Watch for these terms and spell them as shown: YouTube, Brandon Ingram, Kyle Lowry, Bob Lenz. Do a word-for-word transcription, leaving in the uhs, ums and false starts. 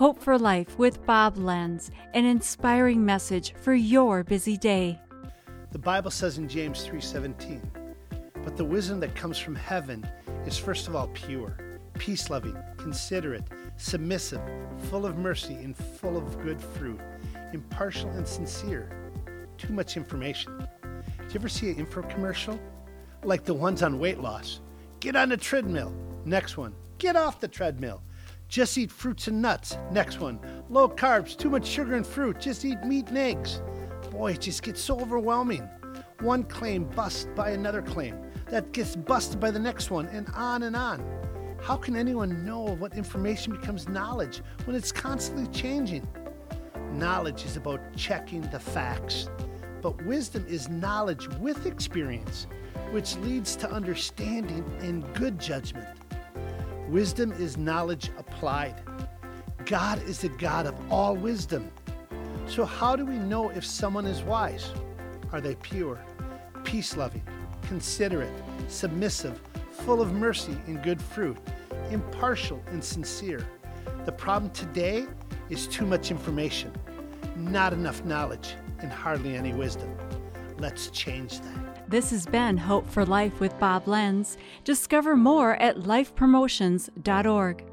Hope for Life with Bob Lenz, an inspiring message for your busy day. The Bible says in James three seventeen, "But the wisdom that comes from heaven is first of all pure, peace-loving, considerate, submissive, full of mercy and full of good fruit, impartial and sincere." Too much information. Did you ever see an infomercial? Like the ones on weight loss. Get on the treadmill. Next one. Get off the treadmill. Just eat fruits and nuts. Next one. Low carbs, too much sugar and fruit. Just eat meat and eggs. Boy, it just gets so overwhelming. One claim busted by another claim. That gets busted by the next one, and on and on. How can anyone know what information becomes knowledge when it's constantly changing? Knowledge is about checking the facts, but wisdom is knowledge with experience, which leads to understanding and good judgment. Wisdom is knowledge applied. God is the God of all wisdom. So how do we know if someone is wise? Are they pure, peace-loving, considerate, submissive, full of mercy and good fruit, impartial and sincere? The problem today is too much information, not enough knowledge, and hardly any wisdom. Let's change that. This has been Hope for Life with Bob Lenz. Discover more at life promotions dot org.